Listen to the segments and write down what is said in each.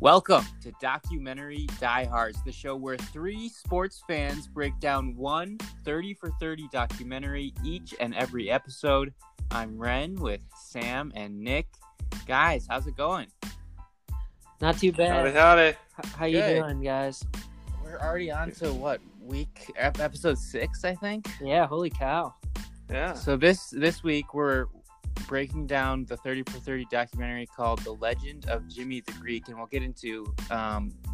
Welcome to Documentary Diehards, the show where three sports fans break down one 30 for 30 documentary each and every episode. I'm Ren with Sam and Nick. Guys, how's it going? Not too bad. Howdy, howdy. How you doing, guys? We're already on to what, week episode 6, I think? Yeah, holy cow. Yeah. So this week we're breaking down the 30 for 30 documentary called The Legend of Jimmy the Greek, and we'll get into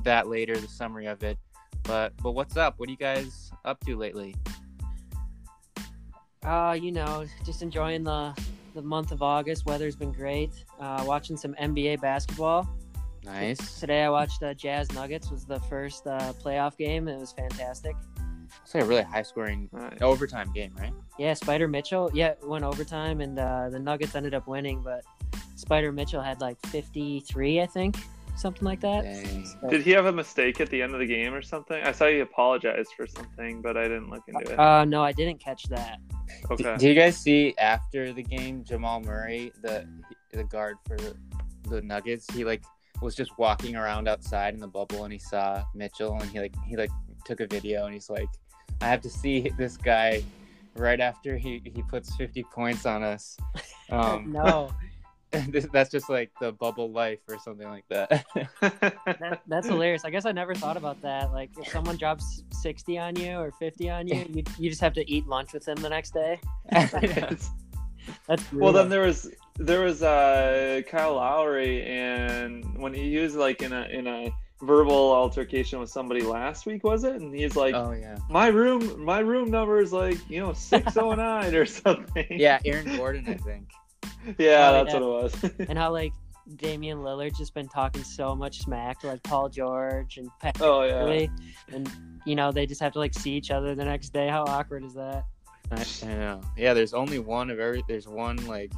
that later, the summary of it. But what's up? What are you guys up to lately? Just enjoying the month of August. Weather's been great. Watching some NBA basketball. Nice. Today I watched the Jazz Nuggets. Was the first playoff game. It was fantastic. It's like a really high-scoring overtime game, right? Yeah, Spida Mitchell. Yeah, won overtime, and the Nuggets ended up winning, but Spida Mitchell had like 53, I think, something like that. So, did he have a mistake at the end of the game or something? I saw he apologized for something, but I didn't look into it. No, I didn't catch that. Okay. Do you guys see after the game, Jamal Murray, the guard for the Nuggets, he like was just walking around outside in the bubble, and he saw Mitchell, and he took a video, and he's like, I have to see this guy right after he puts 50 points on us. No. That's just like the bubble life or something like that. That's hilarious. I guess I never thought about that. Like, if someone drops 60 on you or 50 on you, you just have to eat lunch with them the next day. That's brutal. Well, then there was Kyle Lowry, and when he was like in a verbal altercation with somebody last week, was it? And he's like, "Oh yeah, my room number is like 609 or something." Yeah, Aaron Gordon, I think. Yeah, that's what it was. And how like Damian Lillard just been talking so much smack to like Paul George and Patrick Curry, and they just have to like see each other the next day. How awkward is that? I know. Yeah, there's only one of every. There's one like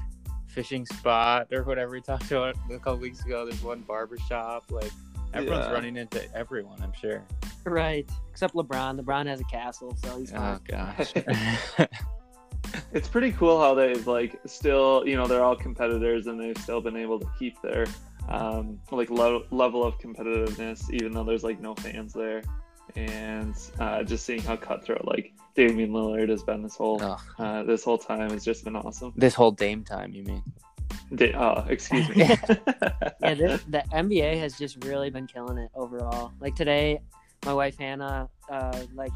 fishing spot or whatever we talked about a couple weeks ago. There's one barbershop, like. Everyone's running into everyone, I'm sure. Right. Except LeBron. LeBron has a castle, so he's fine. Oh, gosh. It's pretty cool how they've, like, still, they're all competitors, and they've still been able to keep their, level of competitiveness, even though there's, like, no fans there. And just seeing how cutthroat, like, Damian Lillard has been this whole time has just been awesome. This whole Dame time, you mean? Excuse me. Yeah, the NBA has just really been killing it overall. Like today, my wife Hannah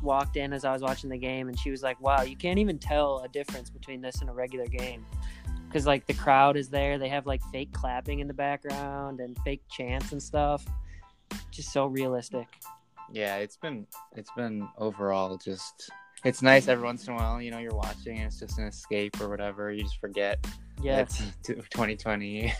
walked in as I was watching the game, and she was like, "Wow, you can't even tell a difference between this and a regular game, because like the crowd is there. They have like fake clapping in the background and fake chants and stuff. Just so realistic." Yeah, it's been overall just. It's nice every once in a while, you're watching and it's just an escape or whatever. You just forget. Yeah. It's 2020.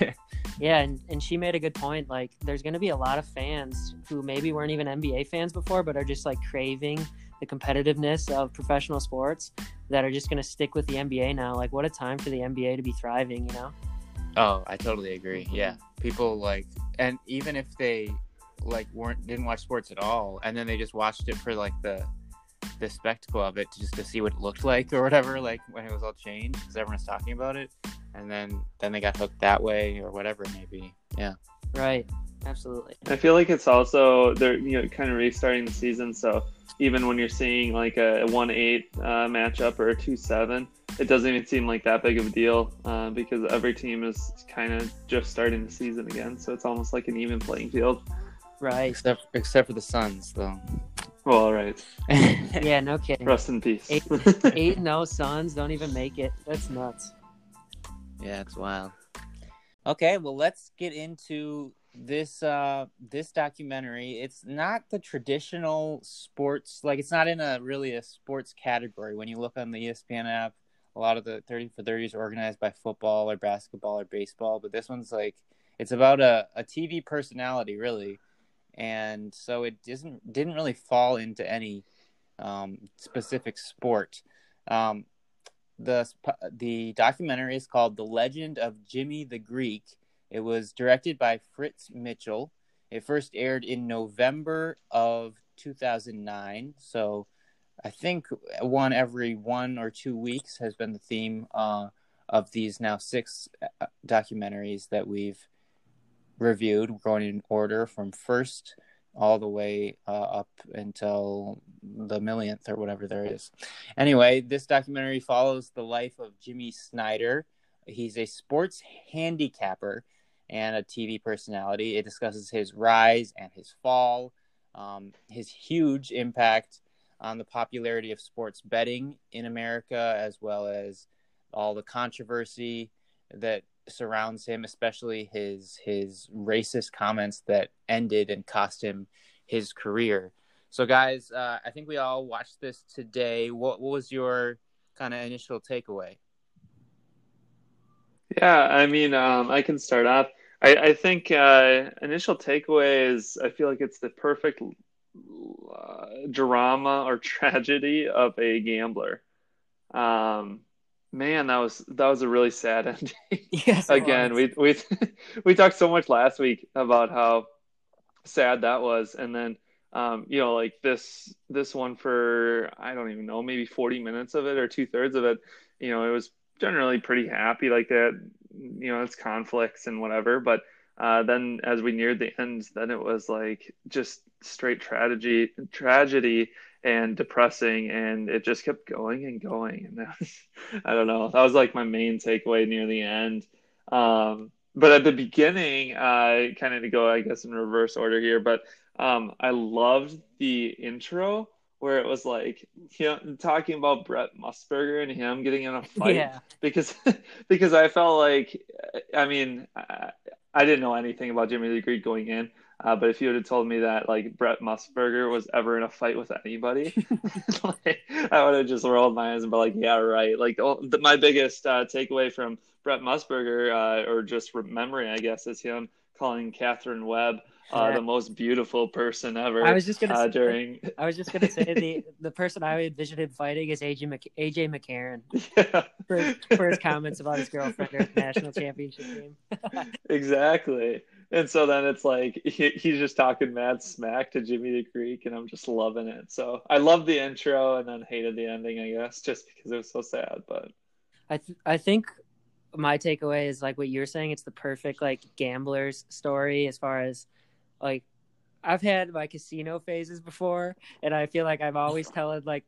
Yeah, and she made a good point. Like, there's going to be a lot of fans who maybe weren't even NBA fans before, but are just, like, craving the competitiveness of professional sports that are just going to stick with the NBA now. Like, what a time for the NBA to be thriving, Oh, I totally agree. Yeah. People, like, and even if they, like, didn't watch sports at all, and then they just watched it for, like, the spectacle of it, just to see what it looked like or whatever, like when it was all changed because everyone's talking about it, and then they got hooked that way or whatever it may be. Yeah, right, absolutely. I feel like it's also they're kind of restarting the season, so even when you're seeing like a 1-8 matchup or a 2-7, it doesn't even seem like that big of a deal because every team is kind of just starting the season again, so it's almost like an even playing field. Right. Except for the Suns, though. Well, all right. Yeah, no kidding. Rest in peace. 8-0 Suns don't even make it. That's nuts. Yeah, it's wild. Okay, well, let's get into this documentary. It's not the traditional sports. Like, it's not in a sports category. When you look on the ESPN app, a lot of the 30 for 30s are organized by football or basketball or baseball. But this one's like, it's about a TV personality, really. And so it didn't really fall into any specific sport. The documentary is called The Legend of Jimmy the Greek. It was directed by Fritz Mitchell. It first aired in November of 2009. So I think every 1 or 2 weeks has been the theme of these now 6 documentaries that we've reviewed. We're going in order from first all the way up until the millionth or whatever there is. Anyway, this documentary follows the life of Jimmy Snyder. He's a sports handicapper and a TV personality. It discusses his rise and his fall, his huge impact on the popularity of sports betting in America, as well as all the controversy that surrounds him, especially his racist comments that ended and cost him his career. So, guys, I think we all watched this today. What was your kind of initial takeaway? Yeah, I mean, I can start off. I think initial takeaway is I feel like it's the perfect drama or tragedy of a gambler. Man, that was a really sad ending. Yes, again, we talked so much last week about how sad that was, and then you know, like this one for I don't even know, maybe 40 minutes of it or 2/3 of it. You know, it was generally pretty happy like that. You know, it's conflicts and whatever, but then as we neared the end, then it was like just straight tragedy. And depressing, and it just kept going and going, and that was, I don't know, that was like my main takeaway near the end. But at the beginning, kind of to go, I guess, in reverse order here, but I loved the intro where it was like, you know, talking about Brett Musburger and him getting in a fight, yeah. because I felt like, I mean, I didn't know anything about Jimmy the Greek going in. But if you would have told me that, like, Brett Musburger was ever in a fight with anybody, like, I would have just rolled my eyes and been like, yeah, right. Like, my biggest takeaway from Brett Musburger, or just memory, I guess, is him calling Catherine Webb the most beautiful person ever. I was just going to say, the person I would envision him fighting is AJ McCarron, yeah. for his comments about his girlfriend during the national championship game. Exactly. And so then it's like he's just talking mad smack to Jimmy the Greek, and I'm just loving it. So I love the intro and then hated the ending, I guess, just because it was so sad. But I think my takeaway is like what you were saying. It's the perfect like gambler's story as far as like I've had my casino phases before, and I feel like I'm always telling like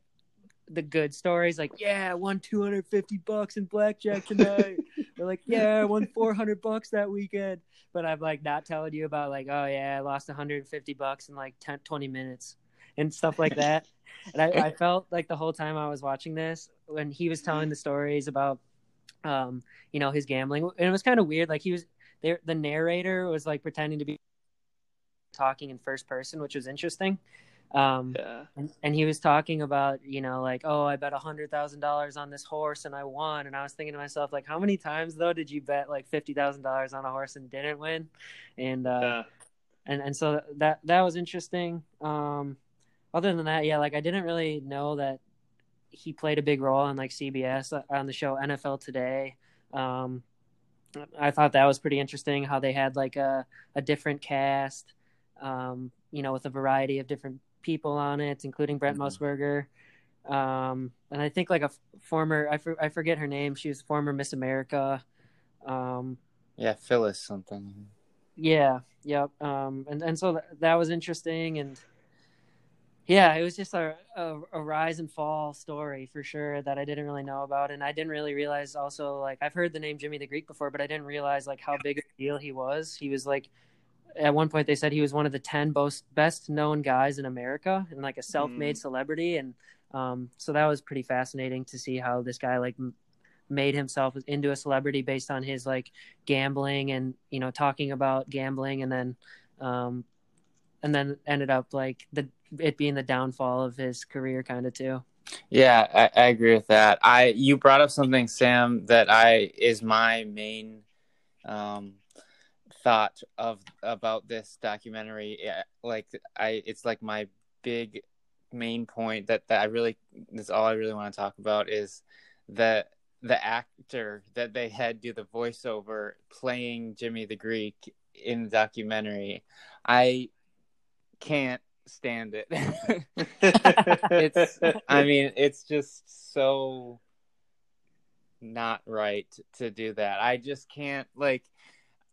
the good stories, like, yeah, I won $250 in blackjack tonight. They're like, yeah, I won $400 that weekend. But I'm like not telling you about like, oh yeah, I lost $150 in like 10-20 minutes and stuff like that. And I felt like the whole time I was watching this, when he was telling the stories about, you know, his gambling, and it was kind of weird. Like he was there, the narrator was like pretending to be talking in first person, which was interesting. Yeah. And he was talking about, you know, like, oh, I bet $100,000 on this horse and I won. And I was thinking to myself, like, how many times though did you bet like $50,000 on a horse and didn't win? And and so that was interesting. Other than that, yeah, like I didn't really know that he played a big role on like CBS on the show NFL Today. I thought that was pretty interesting how they had like a different cast, you know, with a variety of different people on it, including Brett Musburger. And I think like a former, I forget her name. She was former Miss America. Yeah. Phyllis something. Yeah. Yep. And so that was interesting. And yeah, it was just a rise and fall story for sure that I didn't really know about. And I didn't really realize also, like, I've heard the name Jimmy the Greek before, but I didn't realize like how big a deal he was. He was like, at one point they said he was one of the 10 best known guys in America and like a self-made celebrity. And so that was pretty fascinating to see how this guy like made himself into a celebrity based on his like gambling and, you know, talking about gambling, and then ended up like it being the downfall of his career kind of too. Yeah, I agree with that. You brought up something, Sam, that is my main, thought about this documentary. It's like my big main point that I really, that's all I really want to talk about, is the actor that they had do the voiceover playing Jimmy the Greek in the documentary. I can't stand it. It's just so not right to do that. I just can't, like,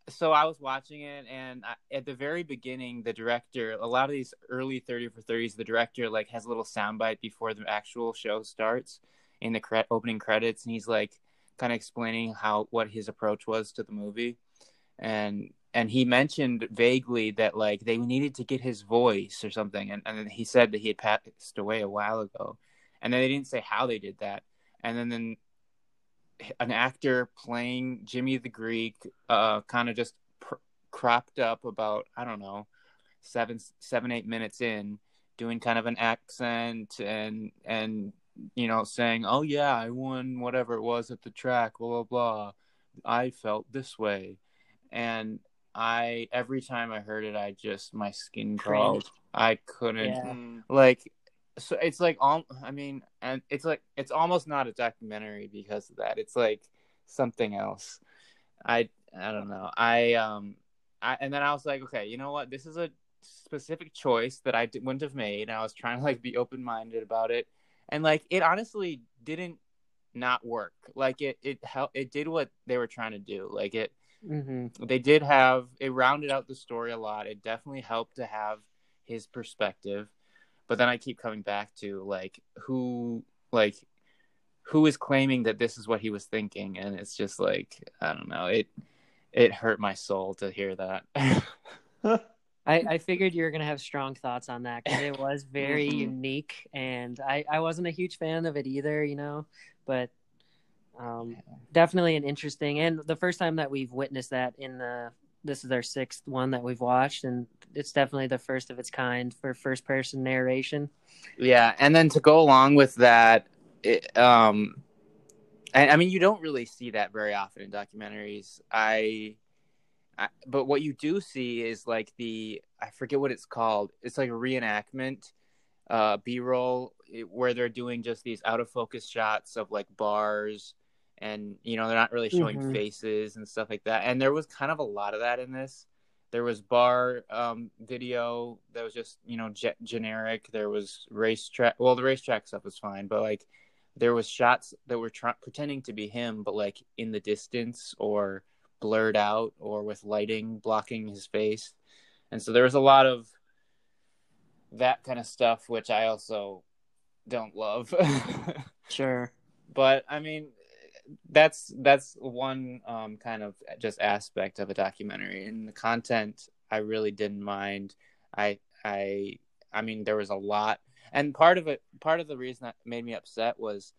So I was watching it, and at the very beginning, the director, a lot of these early 30 for 30s, the director like has a little soundbite before the actual show starts in the opening credits, and he's like kind of explaining what his approach was to the movie, and he mentioned vaguely that like they needed to get his voice or something, and then he said that he had passed away a while ago, and then they didn't say how they did that, and then an actor playing Jimmy the Greek kind of just cropped up about, I don't know, 7, 8 minutes in, doing kind of an accent and you know, saying, oh yeah, I won whatever it was at the track, blah, blah, blah. I felt this way. And every time I heard it, I just, my skin crawled. I couldn't, like, so it's like, I mean, and it's like, it's almost not a documentary because of that. It's like something else. I don't know. And then I was like, okay, you know what? This is a specific choice that I wouldn't have made. I was trying to like be open-minded about it. And like, it honestly didn't not work. Like it did what they were trying to do. Like it rounded out the story a lot. It definitely helped to have his perspective. But then I keep coming back to who is claiming that this is what he was thinking, and it's just like, I don't know, it hurt my soul to hear that. I figured you were gonna have strong thoughts on that because it was very unique, and I wasn't a huge fan of it either, you know, but definitely an interesting, and the first time that we've witnessed that this is our 6th one that we've watched, and it's definitely the first of its kind for first-person narration. Yeah, and then to go along with that, I mean, you don't really see that very often in documentaries. But what you do see is like I forget what it's called. It's like a reenactment, B-roll, where they're doing just these out-of-focus shots of like bars. And, you know, they're not really showing faces and stuff like that. And there was kind of a lot of that in this. There was bar video that was just, you know, generic. There was racetrack. Well, the racetrack stuff was fine. But, like, there was shots that were pretending to be him, but, like, in the distance or blurred out or with lighting blocking his face. And so there was a lot of that kind of stuff, which I also don't love. Sure. But, I mean, that's one kind of just aspect of a documentary, and the content I really didn't mind. I mean, there was a lot, and part of the reason that made me upset was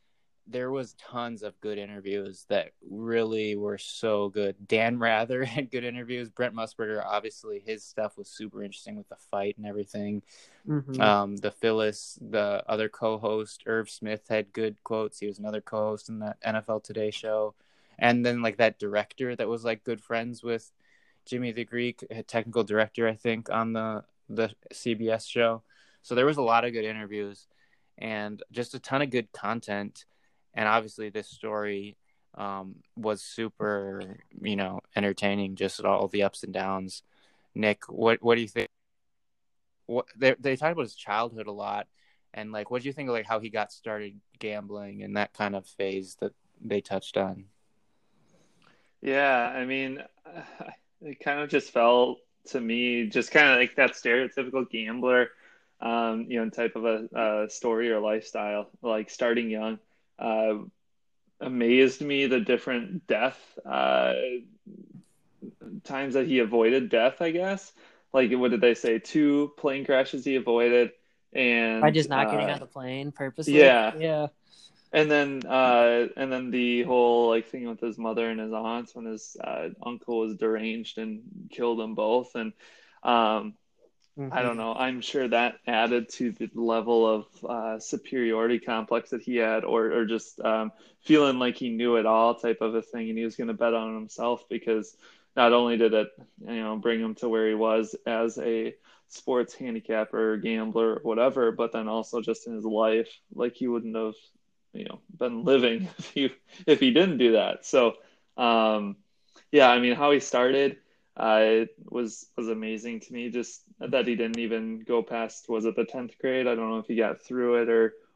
there was tons of good interviews that really were so good. Dan Rather had good interviews. Brett Musburger, obviously his stuff was super interesting with the fight and everything. The Phyllis, the other co-host, Irv Smith had good quotes. He was another co-host in that NFL Today show. And then like that director that was like good friends with Jimmy the Greek, a technical director, I think, on the CBS show. So there was a lot of good interviews and just a ton of good content. And obviously this story was super, you know, entertaining, just all the ups and downs. Nick, what do you think? What they talked about his childhood a lot. And, like, what do you think of, like, how he got started gambling and that kind of phase that they touched on? Yeah, I mean, it kind of just felt to me just kind of like that stereotypical gambler, you know, type of a story or lifestyle, like starting young. Amazed me the different death times that he avoided death, I guess. Like, what did they say? 2 plane crashes he avoided, and by just not getting on the plane purposely. Yeah. And then the whole like thing with his mother and his aunts when his uncle was deranged and killed them both. And I don't know. I'm sure that added to the level of superiority complex that he had, or just feeling like he knew it all type of a thing. And he was going to bet on himself because not only did it, you know, bring him to where he was as a sports handicapper, gambler, or whatever, but then also just in his life, like he wouldn't have, you know, been living if he didn't do that. So, yeah, I mean, how he started. It was amazing to me, just that he didn't even go past, was it the 10th grade? I don't know if he got through it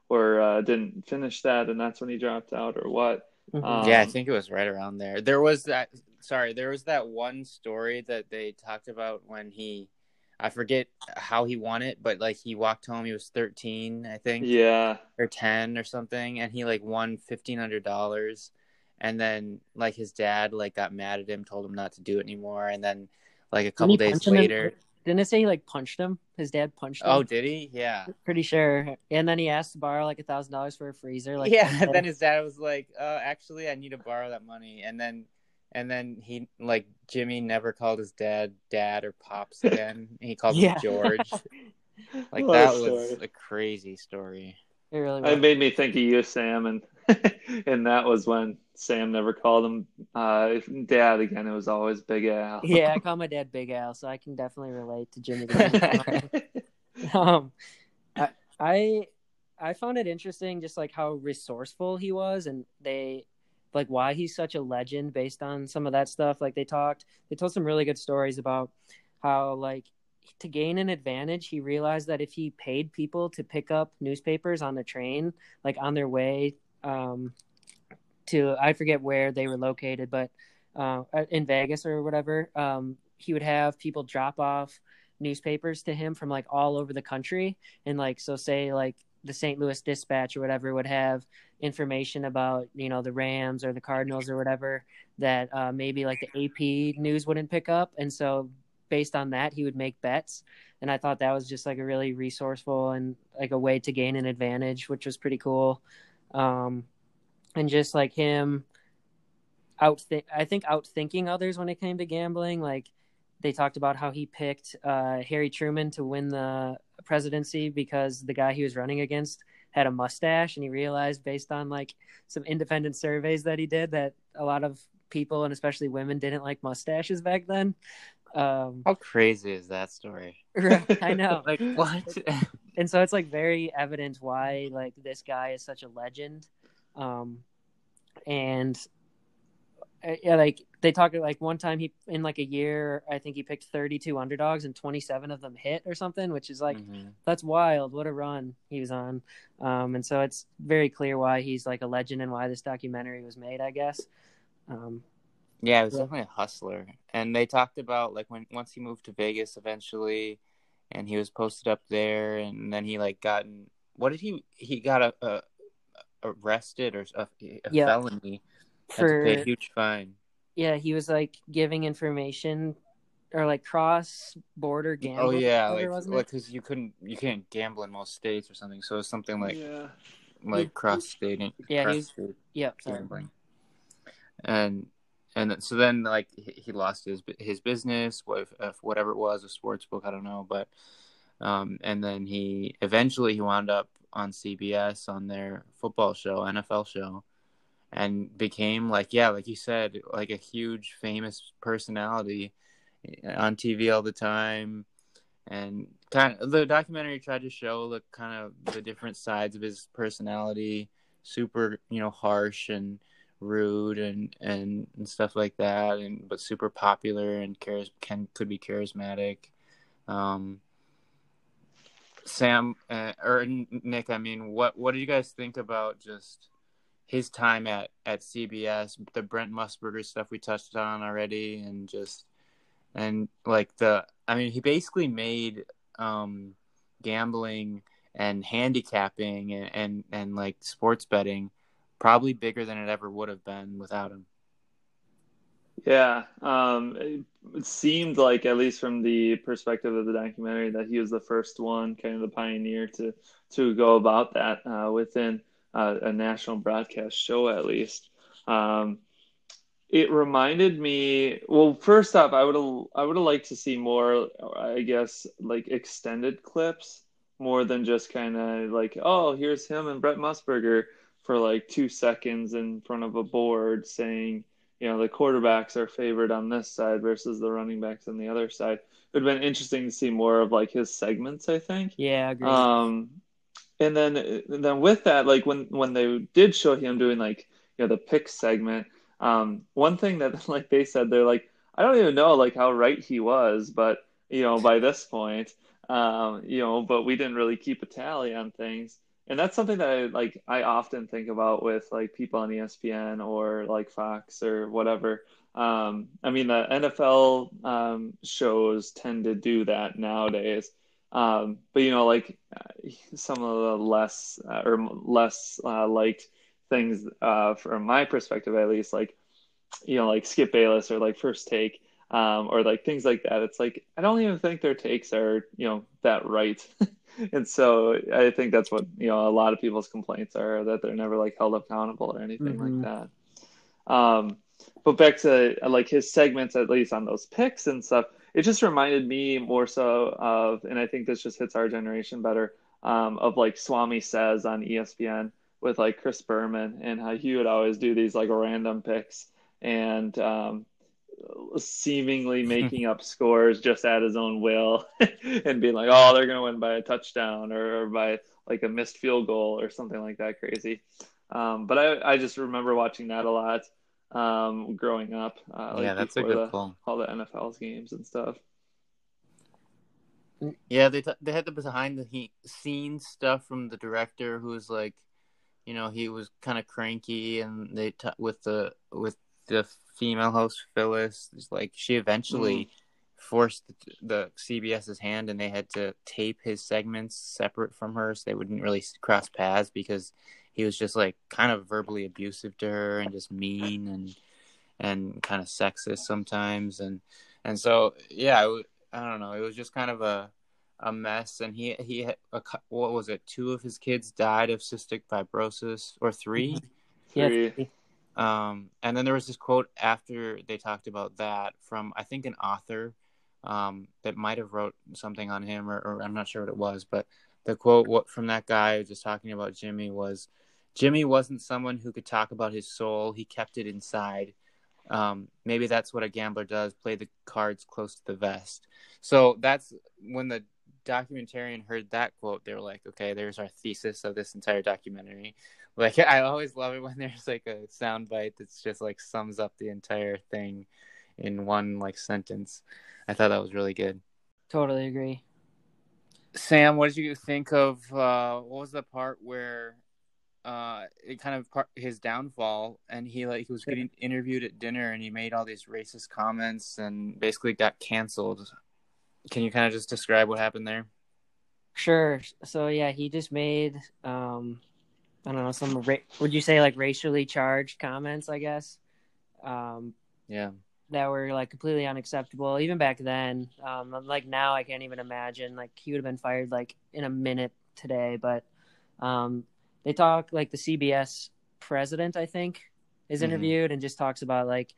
or didn't finish that, and that's when he dropped out or what. Yeah, I think it was right around there. There was that sorry, there was that one story that they talked about when he, I forget how he won it, but like he walked home, he was 13, I think. Yeah. Or 10 or something. And he like won $1,500. And then like his dad like got mad at him, told him not to do it anymore. And then like a couple days later. Didn't it say he like punched him? His dad punched him. Oh, did he? Yeah. Pretty sure. And then he asked to borrow like $1,000 for a freezer. Like, yeah. And then his dad was like, actually, I need to borrow that money. And then he like Jimmy never called his dad or pops again. He called him George. Like that was a crazy story. It really was. It made me think of you, Sam, and that was when Sam never called him dad again. It was always Big Al. Yeah, I call my dad Big Al, so I can definitely relate to Jimmy. I found it interesting just like how resourceful he was, and they. Like why he's such a legend based on some of that stuff. Like they told some really good stories about how like to gain an advantage, he realized that if he paid people to pick up newspapers on the train, like on their way to, I forget where they were located, but in Vegas or whatever, he would have people drop off newspapers to him from like all over the country. And like, so say like, the St. Louis Dispatch or whatever would have information about, you know, the Rams or the Cardinals or whatever that maybe like the AP news wouldn't pick up. And so based on that, he would make bets. And I thought that was just like a really resourceful and like a way to gain an advantage, which was pretty cool. And just like him outthinking others when it came to gambling, like they talked about how he picked Harry Truman to win the presidency because the guy he was running against had a mustache, and he realized based on like some independent surveys that he did that a lot of people and especially women didn't like mustaches back then. How crazy is that story? Right, I know. Like what? And so it's like very evident why like this guy is such a legend. And yeah, like they talked like one time he in like a year, I think he picked 32 underdogs and 27 of them hit or something, which is like that's wild. What a run he was on. And so it's very clear why he's like a legend and why this documentary was made, I guess. Yeah, he was definitely a hustler. And they talked about like once he moved to Vegas eventually, and he was posted up there, and then he like gotten arrested or a felony. For a huge fine. Yeah, he was like giving information or like cross-border gambling. Oh yeah, like because you can't gamble in most states or something. So it's something like cross-state. Yeah, gambling. And so then like he lost his business, whatever it was, a sports book, I don't know, but and then he eventually wound up on CBS on their football show, NFL show. And became like you said, like a huge famous personality on TV all the time. And kind of the documentary tried to show the kind of the different sides of his personality, super, you know, harsh and rude and stuff like that. And but super popular and could be charismatic. Sam or Nick, I mean, what do you guys think about just his time at CBS, the Brett Musburger stuff we touched on already, and just and like he basically made gambling and handicapping and like sports betting probably bigger than it ever would have been without him. Yeah, it seemed like, at least from the perspective of the documentary, that he was the first one, kind of the pioneer to go about that within a national broadcast show, at least. It reminded me. Well, first off, I would have liked to see more, I guess, like extended clips more than just kind of like, oh, here's him and Brett Musburger for like 2 seconds in front of a board saying, you know, the quarterbacks are favored on this side versus the running backs on the other side. It would have been interesting to see more of like his segments, I think. Yeah, I agree. And then with that, like when they did show him doing like, you know, the pick segment, one thing that like they said, they're like, I don't even know like how right he was, but you know, by this point, you know, but we didn't really keep a tally on things. And that's something that I often think about with like people on ESPN or like Fox or whatever. I mean, the NFL shows tend to do that nowadays. But, you know, like some of the less liked things from my perspective, at least, like, you know, like Skip Bayless or like First Take or like things like that. It's like, I don't even think their takes are, you know, that right. And so I think that's what, you know, a lot of people's complaints are, that they're never like held accountable or anything mm-hmm. like that. But back to like his segments, at least on those picks and stuff, it just reminded me more so of, and I think this just hits our generation better, of like Swami Says on ESPN with like Chris Berman, and how he would always do these like random picks and seemingly making up scores just at his own will and being like, oh, they're going to win by a touchdown or by like a missed field goal or something like that crazy. But I just remember watching that a lot. Growing up, yeah, that's a good pull. All the NFL's games and stuff. Yeah, they had the behind the scenes stuff from the director, who was like, you know, he was kind of cranky, and they with the female host Phyllis, like she eventually forced the CBS's hand, and they had to tape his segments separate from her, so they wouldn't really cross paths because he was just like kind of verbally abusive to her and just mean and kind of sexist sometimes. And so, yeah, I don't know. It was just kind of a mess. And he had what was it? 2 of his kids died of cystic fibrosis, or 3. Yeah. And then there was this quote after they talked about that from, I think, an author that might've wrote something on him, or I'm not sure what it was, but the quote from that guy just talking about Jimmy was, Jimmy wasn't someone who could talk about his soul. He kept it inside. Maybe that's what a gambler does, play the cards close to the vest. So that's when the documentarian heard that quote, they were like, okay, there's our thesis of this entire documentary. Like, I always love it when there's like a soundbite that's just like sums up the entire thing in one like sentence. I thought that was really good. Totally agree. Sam, what did you think of what was the part where it kind of his downfall, and he was getting interviewed at dinner and he made all these racist comments and basically got canceled? Can you kind of just describe what happened there? Sure. So yeah, he just made I don't know, some would you say like racially charged comments, I guess. Yeah. That were like completely unacceptable even back then. Like now I can't even imagine, like he would have been fired like in a minute today, but they talk like the CBS president, I think, is interviewed and just talks about like,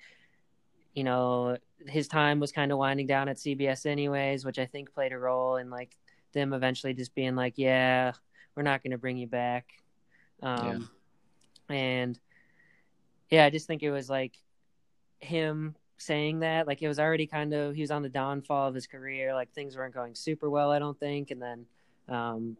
you know, his time was kind of winding down at CBS anyways, which I think played a role in like them eventually just being like, yeah, we're not going to bring you back. And yeah, I just think it was like him saying that, like it was already kind of, he was on the downfall of his career, like things weren't going super well, I don't think. And then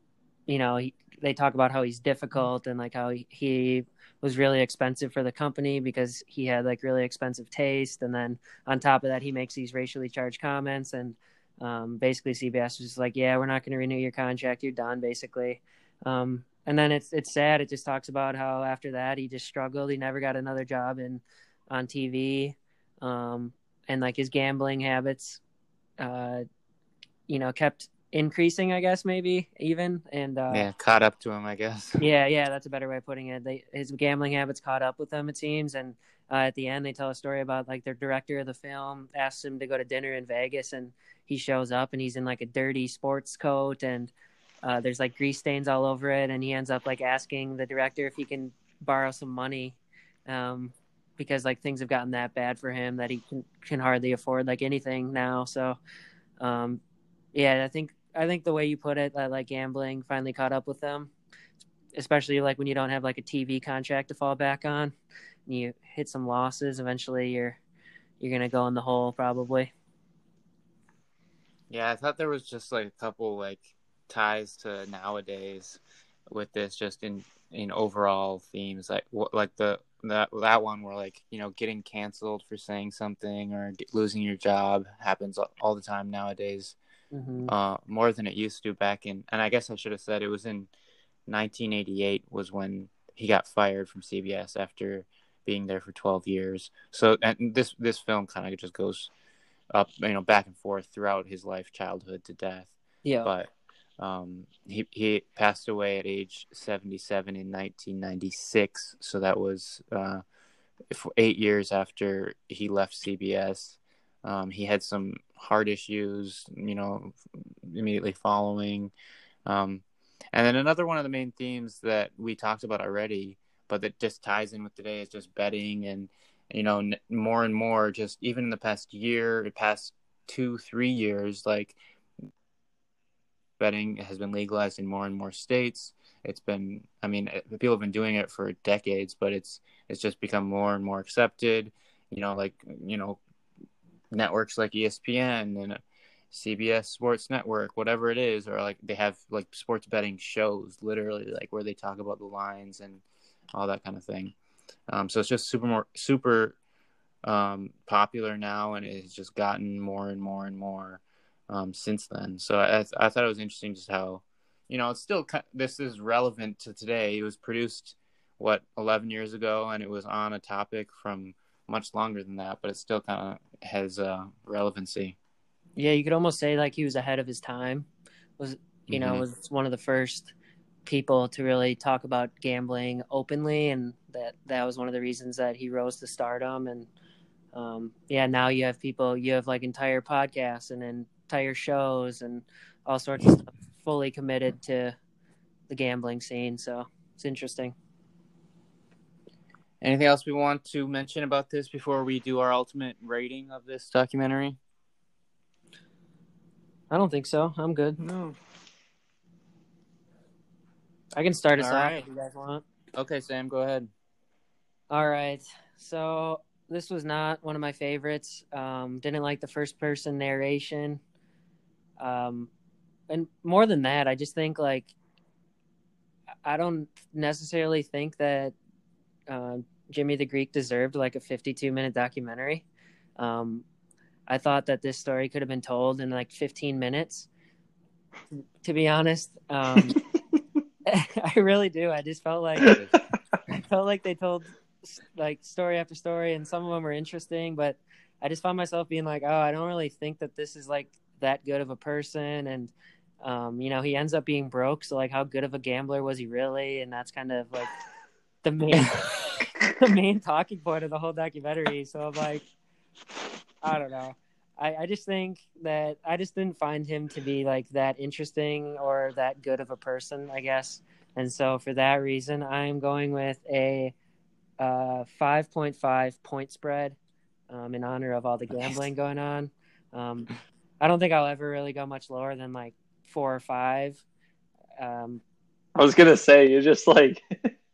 you know, they talk about how he's difficult and like how he was really expensive for the company because he had like really expensive taste, and then on top of that he makes these racially charged comments, and basically CBS was just like, yeah, we're not going to renew your contract, you're done, basically. And then it's sad, it just talks about how after that he just struggled, he never got another job on TV. And like his gambling habits, you know, kept increasing, I guess, maybe even. And, yeah, caught up to him, I guess. Yeah. That's a better way of putting it. His gambling habits caught up with him, it seems. And, at the end they tell a story about like their director of the film asks him to go to dinner in Vegas, and he shows up and he's in like a dirty sports coat, and, there's like grease stains all over it. And he ends up like asking the director if he can borrow some money, because like things have gotten that bad for him that he can hardly afford like anything now. So, yeah, I think the way you put it, that like gambling finally caught up with them, especially like when you don't have like a TV contract to fall back on, and you hit some losses. Eventually, you're gonna go in the hole probably. Yeah, I thought there was just like a couple like ties to nowadays with this, just in overall themes, like the. That one where, like, you know, getting canceled for saying something or losing your job happens all the time nowadays, more than it used to back in. And I guess I should have said it was in 1988 was when he got fired from CBS after being there for 12 years. So, and this film kind of just goes up, back and forth throughout his life, childhood to death. Yeah. But he passed away at age 77 in 1996. So that was 8 years after he left CBS. He had some heart issues, immediately following. And then another one of the main themes that we talked about already, but that just ties in with today, is just betting. And, more and more, just even in the past year, the past 2-3 years, like, betting has been legalized in more and more states. It's been, people have been doing it for decades, but it's just become more and more accepted, networks like ESPN and CBS Sports Network, whatever it is, or like they have like sports betting shows, literally, like where they talk about the lines and all that kind of thing. So it's just super popular now, and it's just gotten more and more and more since then. So I thought it was interesting just how, it's still, this is relevant to today. It was produced 11 years ago, and it was on a topic from much longer than that, but it still kind of has relevancy. Yeah, you could almost say like he was ahead of his time. Was one of the first people to really talk about gambling openly, and that was one of the reasons that he rose to stardom. And now you have people, like entire podcasts and entire shows and all sorts of stuff fully committed to the gambling scene. So it's interesting. Anything else we want to mention about this before we do our ultimate rating of this documentary? I don't think so. I'm good. No. I can start us off if you guys want. Okay, Sam, go ahead. All right. So this was not one of my favorites. Didn't like the first-person narration. And more than that, I just think, like, I don't necessarily think that Jimmy the Greek deserved like a 52-minute documentary. I thought that this story could have been told in like 15 minutes, to be honest. I really do. I just felt like they told like story after story, and some of them were interesting, but I just found myself being like, I don't really think that this is like that good of a person. And he ends up being broke, so like how good of a gambler was he really? And that's kind of like the main talking point of the whole documentary. So I'm like, I don't know. I just think that I just didn't find him to be like that interesting or that good of a person, I guess. And so for that reason, I'm going with a 5.5 point spread in honor of all the gambling going on. I don't think I'll ever really go much lower than like 4 or 5. I was going to say, you're just like...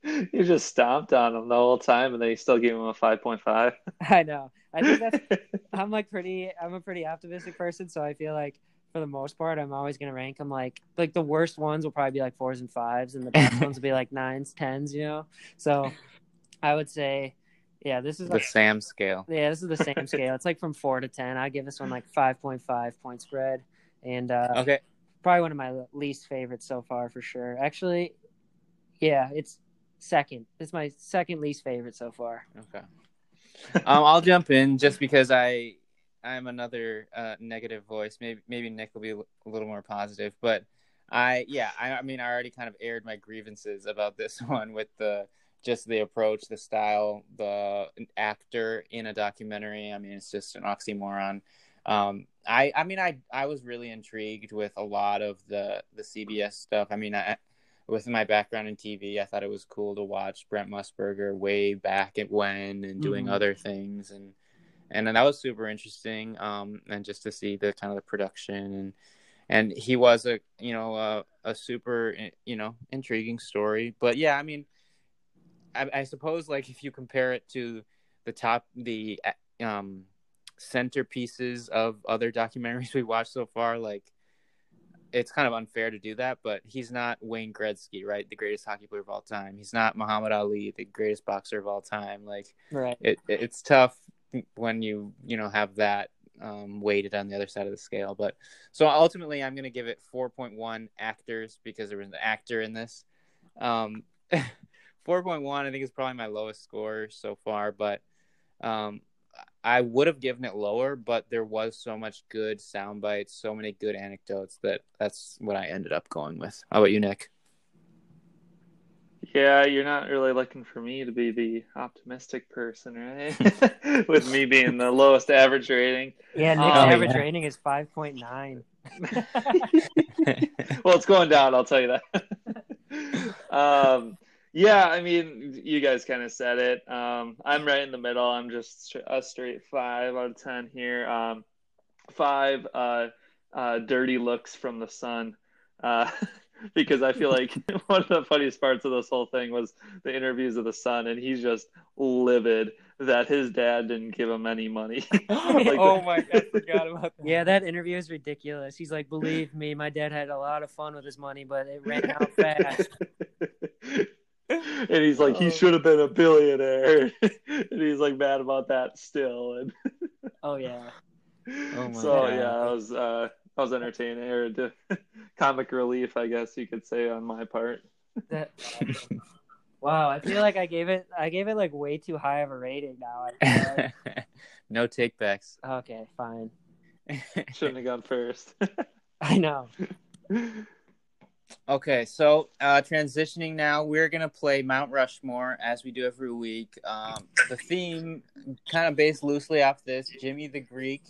You just stomped on him the whole time, and they still gave him a 5.5. I know. I think that's. I'm a pretty optimistic person, so I feel like for the most part, I'm always going to rank them like the worst ones will probably be like 4s and 5s, and the best ones will be like 9s, 10s. So I would say, this is the Sam scale. Yeah, this is the Sam scale. It's like from 4 to 10. I give this one like 5.5 point spread, and okay, probably one of my least favorites so far for sure. Actually, yeah, it's. Second. It's my second least favorite so far. Okay. I'll jump in just because I'm another negative voice. Maybe Nick will be a little more positive, but I already kind of aired my grievances about this one with the approach, the style, the actor in a documentary. It's just an oxymoron. I was really intrigued with a lot of the CBS stuff. With my background in TV, I thought it was cool to watch Brett Musburger way back at when and doing other things. And then that was super interesting. And just to see the kind of the production and he was a super, intriguing story. But yeah, I suppose like if you compare it to the centerpieces of other documentaries we watched so far, like, it's kind of unfair to do that, but he's not Wayne Gretzky, right? The greatest hockey player of all time. He's not Muhammad Ali, the greatest boxer of all time. Like, right. It's tough when you have that weighted on the other side of the scale. But so ultimately I'm going to give it 4.1 actors because there was an actor in this. 4.1, I think, is probably my lowest score so far, but I would have given it lower, but there was so much good sound bites, so many good anecdotes that's what I ended up going with. How about you, Nick? Yeah, you're not really looking for me to be the optimistic person, right? With me being the lowest average rating. Yeah, Nick's average rating is 5.9. Well, it's going down, I'll tell you that. Yeah, I mean, you guys kind of said it. I'm right in the middle. I'm just a straight 5 out of 10 here. 5 dirty looks from the sun. Because I feel like one of the funniest parts of this whole thing was the interviews of the son, and he's just livid that his dad didn't give him any money. Oh my God, I forgot about that. Yeah, that interview is ridiculous. He's like, believe me, my dad had a lot of fun with his money, but it ran out fast. And he's like, he should have been a billionaire. And he's like mad about that still. And oh, yeah. Oh my so, God. Yeah, I was entertaining, or comic relief, I guess you could say, on my part. Wow, I feel like I gave it like way too high of a rating now. Like... No takebacks. Okay, fine. Shouldn't have gone first. I know. Okay, so transitioning now, we're going to play Mount Rushmore as we do every week. The theme, kind of based loosely off this, Jimmy the Greek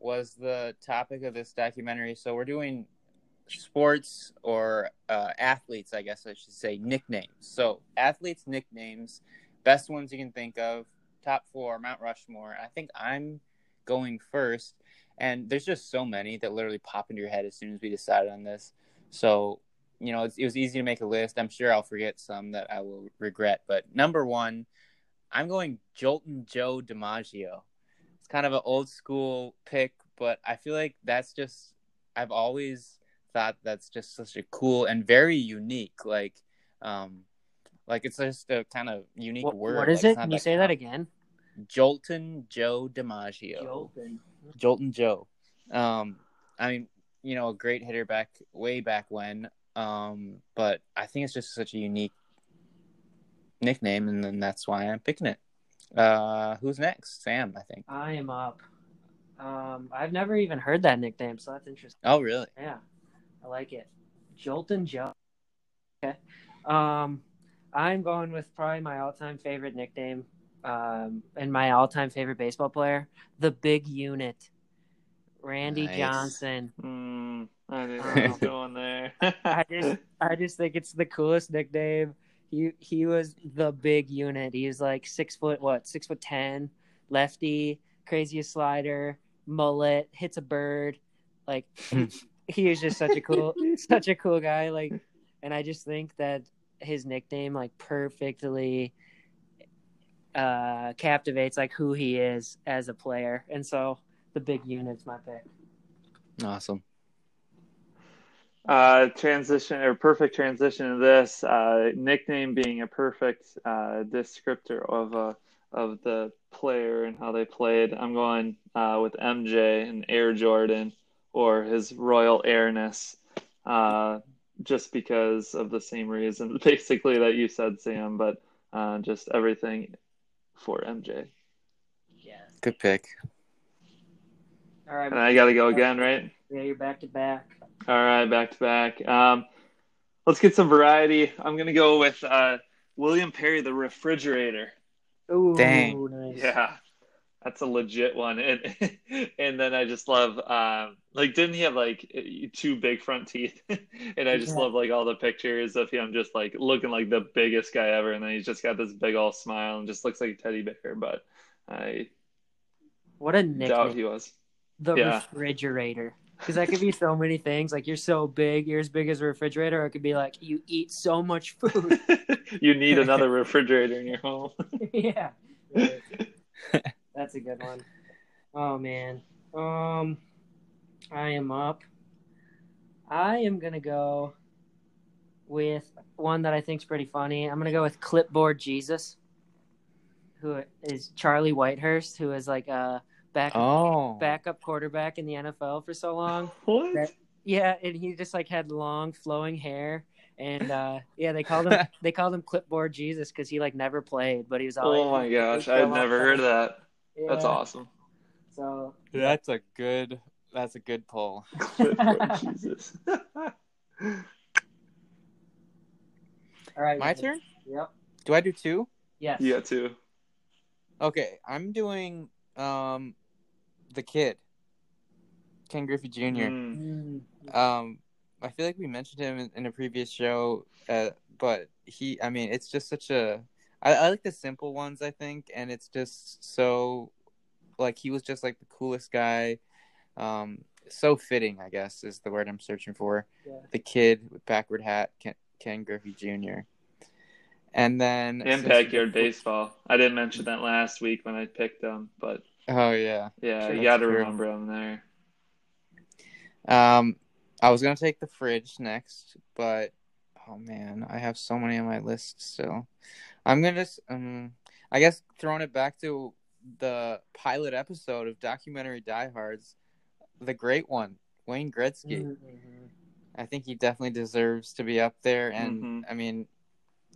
was the topic of this documentary. So we're doing sports or athletes, I guess I should say, nicknames. So athletes' nicknames, best ones you can think of, top 4, Mount Rushmore. I think I'm going first. And there's just so many that literally pop into your head as soon as we decided on this. So, you know, it was easy to make a list. I'm sure I'll forget some that I will regret. But number 1, I'm going Joltin' Joe DiMaggio. Kind of an old school pick, but I feel like that's just, I've always thought that's just such a cool and very unique, like it's just a kind of unique word. What is like, it? Can you say that again? Joltin' Joe DiMaggio. Joltin' Joe. I mean, you know, a great hitter way back when, but I think it's just such a unique nickname, and then that's why I'm picking it. Who's next? Sam, I think. I am up. I've never even heard that nickname, so that's interesting. Oh, really? Yeah, I like it. Joltin' Joe. Okay. I'm going with probably my all-time favorite nickname, and my all-time favorite baseball player, the Big Unit, Randy Johnson. I didn't know what was going there. I just think it's the coolest nickname. He was the Big Unit. He was like 6'10", lefty, craziest slider, mullet, hits a bird. Like he was just such a cool guy. Like, and I just think that his nickname like perfectly captivates like who he is as a player. And so the Big Unit's my pick. Awesome. Perfect transition to this, nickname being a perfect descriptor of the player and how they played. I'm going with MJ and Air Jordan, or his royal airness, just because of the same reason basically that you said, Sam, but just everything for MJ. Yeah. Good pick. All right. And I got to go again, right? Yeah, you're back to back. All right, back to back. Let's get some variety. I'm going to go with William Perry, the refrigerator. Ooh, dang. Nice. Yeah, that's a legit one. And then I just love, like, didn't he have, like, 2 big front teeth? And I just love, like, all the pictures of him just, like, looking like the biggest guy ever. And then he's just got this big old smile and just looks like a teddy bear. But what a nickname. Doubt he was. The refrigerator. Because that could be so many things. Like, you're so big. You're as big as a refrigerator. Or it could be like, you eat so much food. You need another refrigerator in your home. Yeah. Right. That's a good one. Oh, man. I am up. I am going to go with one that I think is pretty funny. I'm going to go with Clipboard Jesus, who is Charlie Whitehurst, who is like a backup quarterback in the NFL for so long. What? Yeah, and he just like had long flowing hair, And yeah, they called him Clipboard Jesus because he like never played, but he was always. Oh my gosh, I had never heard that. Yeah. That's awesome. So that's a good pull. Clipboard Jesus. All right, my turn. Yep. Do I do two? Yes. Yeah, two. Okay, I'm doing the kid, Ken Griffey Jr. I feel like we mentioned him in a previous show, but it's just such a. I like the simple ones, I think, and it's just so, like, he was just like the coolest guy. So fitting, I guess, is the word I'm searching for. Yeah. The kid with backward hat, Ken Griffey Jr. And then backyard baseball. I didn't mention that last week when I picked him, but yeah, you got to remember him there. I was gonna take the fridge next, but oh man, I have so many on my list still. I'm gonna just, I guess, throwing it back to the pilot episode of Documentary Diehards, the great one, Wayne Gretzky. Mm-hmm. I think he definitely deserves to be up there, and I mean,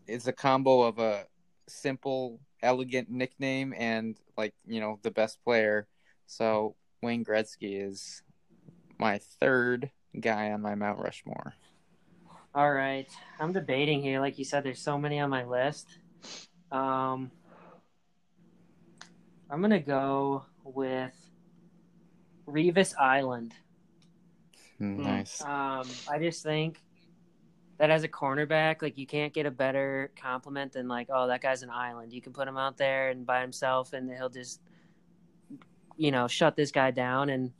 it's a combo of a simple, elegant nickname and the best player. So Wayne Gretzky is my third guy on my Mount Rushmore. All right. I'm debating here. Like you said, there's so many on my list. I'm going to go with Revis Island. Nice. I just think that as a cornerback, like, you can't get a better compliment than like, oh, that guy's an island. You can put him out there and by himself and he'll just, shut this guy down. And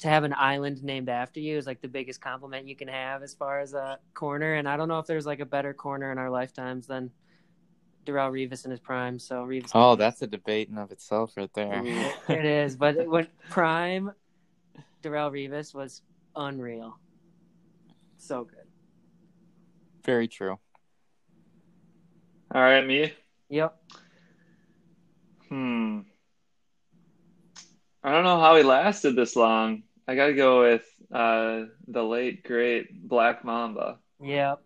to have an island named after you is like the biggest compliment you can have as far as a corner. And I don't know if there's like a better corner in our lifetimes than Darrell Revis in his prime. So Revis. Oh, that's a debate in of itself right there. It is. But when prime Darrell Revis was unreal. So good. Very true. All right, me? Yep. I don't know how he lasted this long. I got to go with the late, great Black Mamba. Yep.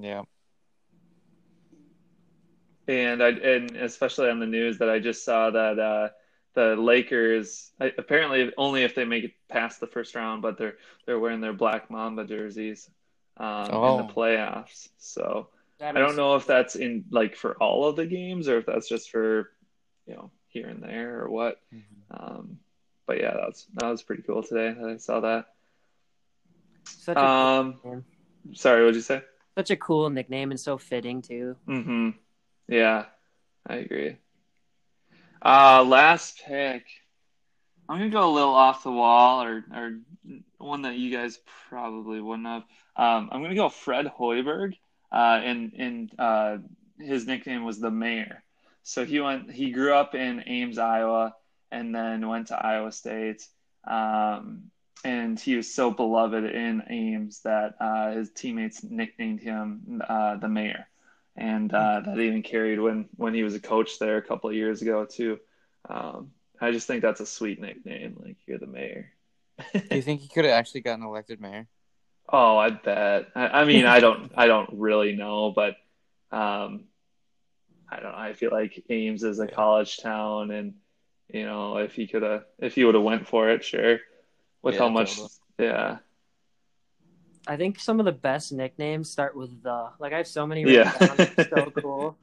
Yeah. And especially on the news that I just saw that the Lakers, apparently only if they make it past the first round, but they're wearing their Black Mamba jerseys. In the playoffs. So I don't know if that's in like for all of the games or if that's just for, here and there or what. But yeah, that was pretty cool today that I saw that. Such a cool nickname. Sorry, what'd you say? Such a cool nickname and so fitting too. Yeah, I agree. Last pick. I'm going to go a little off the wall or one that you guys probably wouldn't have. I'm going to go Fred Hoiberg, and his nickname was the Mayor. So he grew up in Ames, Iowa, and then went to Iowa State. And he was so beloved in Ames that his teammates nicknamed him the Mayor. And that even carried when he was a coach there a couple of years ago too. I just think that's a sweet nickname. Like, you're the mayor. Do you think he could have actually gotten elected mayor? Oh, I bet. I mean, I don't really know, but I don't know. I feel like Ames is a college town, and if he would have went for it, sure. With how much, totally. Yeah. I think some of the best nicknames start with the. Like, I have so many. Yeah. It's so cool.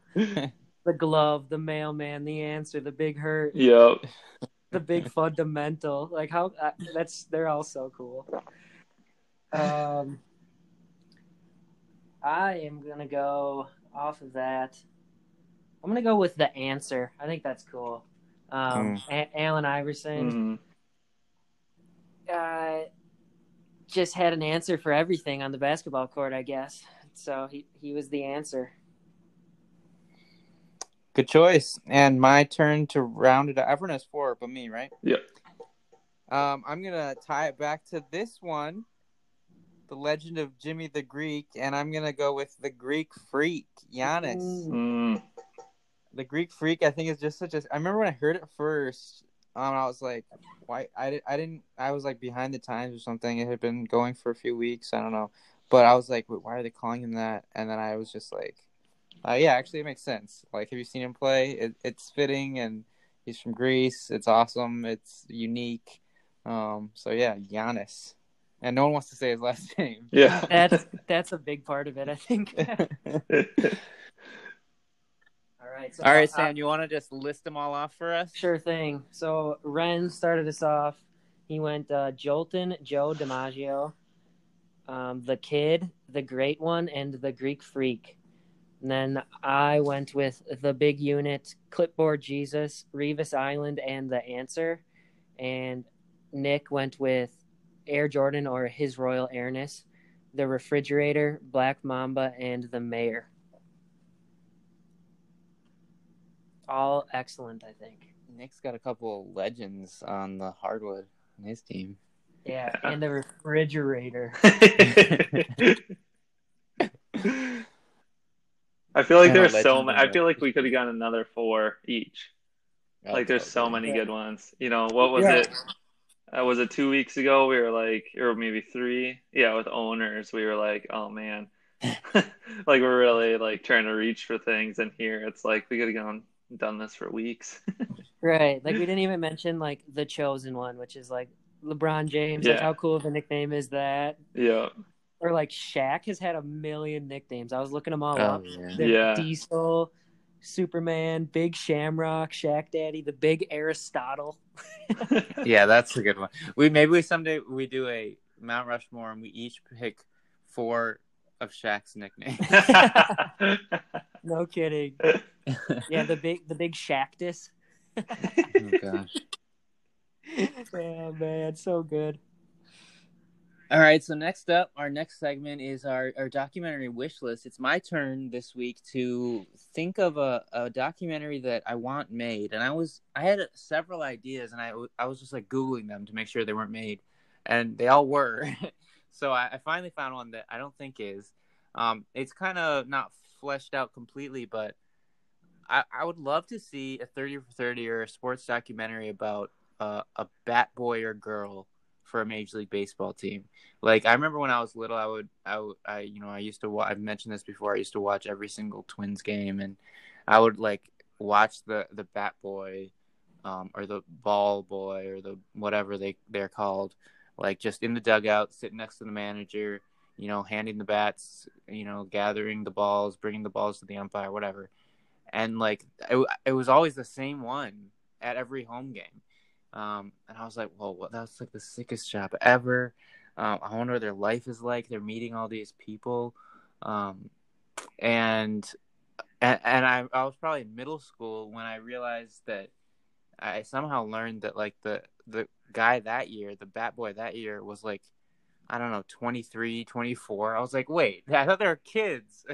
The glove, the mailman, the answer, the big hurt. Yep. The big fundamental. Like, how they're all so cool. I am going to go off of that. I'm going to go with the answer. I think that's cool. Allen Iverson just had an answer for everything on the basketball court, I guess. So he was the answer. Good choice. And my turn to round it up. Everyone has four but me, right? Yep. I'm going to tie it back to this one, the legend of Jimmy the Greek, and I'm going to go with the Greek Freak, Giannis. The Greek Freak, I think, is just such a – I remember when I heard it first, I was like, why – I was like behind the times or something. It had been going for a few weeks. I don't know. But I was like, wait, why are they calling him that? And then I was just like, yeah, actually, it makes sense. Like, have you seen him play? It's fitting, and he's from Greece. It's awesome. It's unique. So, yeah, Giannis. And no one wants to say his last name. Yeah. That's a big part of it, I think. All right. So, all right, Sam, you want to just list them all off for us? Sure thing. So, Ren started us off. He went Jolton, Joe DiMaggio, the Kid, the Great One, and the Greek Freak. And then I went with the Big Unit, Clipboard Jesus, Revis Island, and the Answer. And Nick went with Air Jordan or His Royal Airness, the Refrigerator, Black Mamba, and the Mayor. All excellent, I think. Nick's got a couple of legends on the hardwood on his team. Yeah, and the Refrigerator. I feel like there's so many. I feel like we could have gotten another four each. Yeah, like there's so many good ones. You know, what was it? Was it 2 weeks ago? We were like, or maybe three. Yeah, with owners, we were like, oh man, like we're really like trying to reach for things. And here it's like we could have gone done this for weeks. Right. Like we didn't even mention like the Chosen One, which is like LeBron James. Yeah. Like how cool of a nickname is that? Yeah. Or like Shaq has had a million nicknames. I was looking them all up. Yeah. Diesel, Superman, Big Shamrock, Shaq Daddy, the Big Aristotle. Yeah, that's a good one. Maybe someday we do a Mount Rushmore and we each pick four of Shaq's nicknames. No kidding. Yeah, the big Shaqtus. Oh gosh. Oh man, so good. All right, so next up, our next segment is our documentary wish list. It's my turn this week to think of a documentary that I want made. And I had several ideas, and I was just, like, Googling them to make sure they weren't made. And they all were. So I finally found one that I don't think is. It's kind of not fleshed out completely, but I would love to see a 30 for 30 or a sports documentary about a bat boy or girl for a Major League Baseball team. Like I remember when I was little, I've mentioned this before. I used to watch every single Twins game, and I would like watch the bat boy, or the ball boy, or the whatever they're called, like just in the dugout, sitting next to the manager, you know, handing the bats, you know, gathering the balls, bringing the balls to the umpire, whatever. And like it was always the same one at every home game. And I was like, whoa, that's like the sickest job ever. I wonder what their life is like. They're meeting all these people. And I was probably in middle school when I realized that I somehow learned that like the guy that year, the bat boy that year was like, I don't know, 23, 24. I was like, wait, I thought they were kids.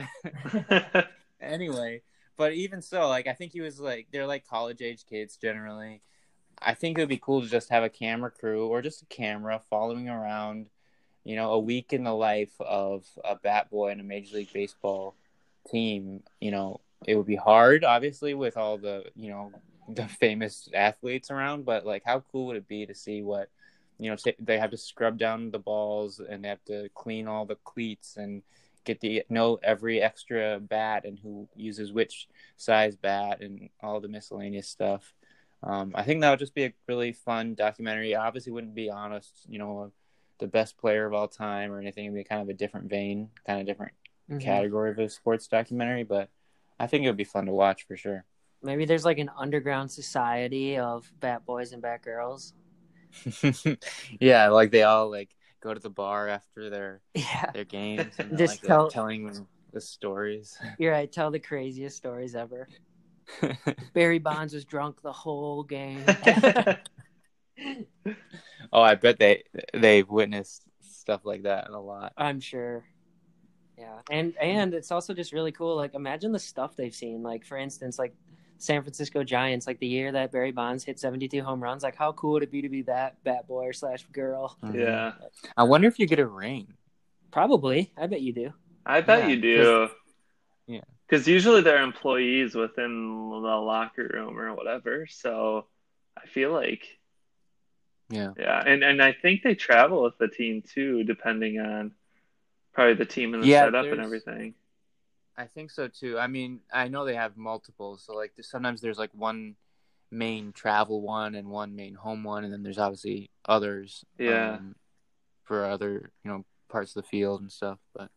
Anyway, but even so, like, I think he was like, they're like college age kids generally. I think it would be cool to just have a camera crew or just a camera following around, you know, a week in the life of a bat boy in a Major League Baseball team. You know, it would be hard, obviously, with all the, you know, the famous athletes around. But, like, how cool would it be to see what, you know, they have to scrub down the balls and they have to clean all the cleats and know every extra bat and who uses which size bat and all the miscellaneous stuff. I think that would just be a really fun documentary. It obviously wouldn't be honest, you know, the best player of all time or anything. It'd be kind of a different vein, kind of different category of a sports documentary. But I think it would be fun to watch for sure. Maybe there's like an underground society of bat boys and bat girls. Yeah, like they all like go to the bar after their games and just like, telling the stories. You're right. Tell the craziest stories ever. Barry Bonds was drunk the whole game. Oh, I bet they've witnessed stuff like that a lot. I'm sure. Yeah. And it's also just really cool. Like imagine the stuff they've seen. Like for instance, like San Francisco Giants, like the year that Barry Bonds hit 72 home runs, like how cool would it be to be that bat boy / girl? Yeah. I wonder if you get a ring. Probably. I bet you do. You do. Yeah. Because usually they're employees within the locker room or whatever. So I feel like. Yeah. Yeah. And I think they travel with the team too, depending on probably the team and the setup and everything. I think so too. I mean, I know they have multiple. So like sometimes there's like one main travel one and one main home one, and then there's obviously others. Yeah. For other, you know, parts of the field and stuff. But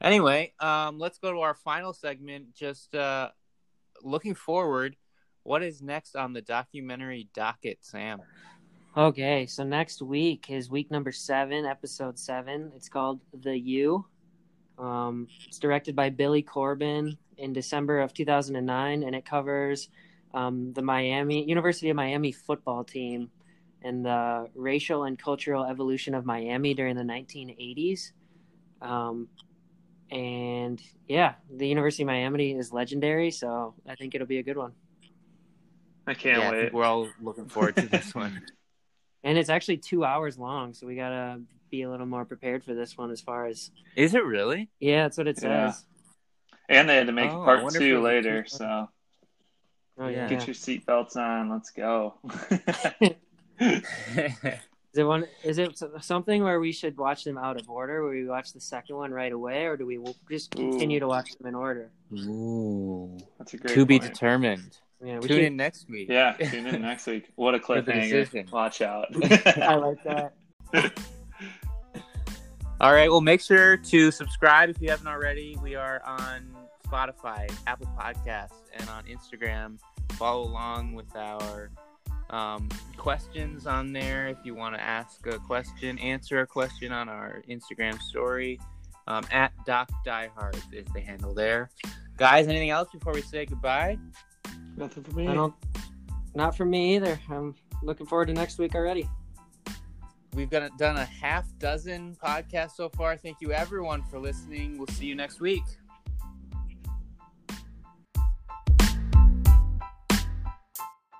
anyway, let's go to our final segment. Just looking forward, what is next on the documentary docket, Sam? Okay, so next week is week number 7, episode 7. It's called The U. It's directed by Billy Corbin in December of 2009, and it covers the University of Miami football team and the racial and cultural evolution of Miami during the 1980s. And yeah, the University of Miami is legendary, so I think it'll be a good one. I can't wait. I think we're all looking forward to this one. And it's actually 2 hours long, so we got to be a little more prepared for this one as far as... Is it really? Yeah, that's what it says. And they had to make part 2 later, so... Oh, yeah. Get your seatbelts on. Let's go. Is it something where we should watch them out of order? Where we watch the second one right away, or do we just continue to watch them in order? Ooh, that's a great point. Be determined. Yeah, we tune in next week. Yeah, tune in next week. What a cliffhanger! Watch out. I like that. All right. Well, make sure to subscribe if you haven't already. We are on Spotify, Apple Podcasts, and on Instagram. Follow along with our questions on there. If you want to ask a question, answer a question on our Instagram story. At Doc Diehards is the handle there. Guys, anything else before we say goodbye? Nothing for me. Not for me either. I'm looking forward to next week already. We've done a half dozen podcasts so far. Thank you, everyone, for listening. We'll see you next week.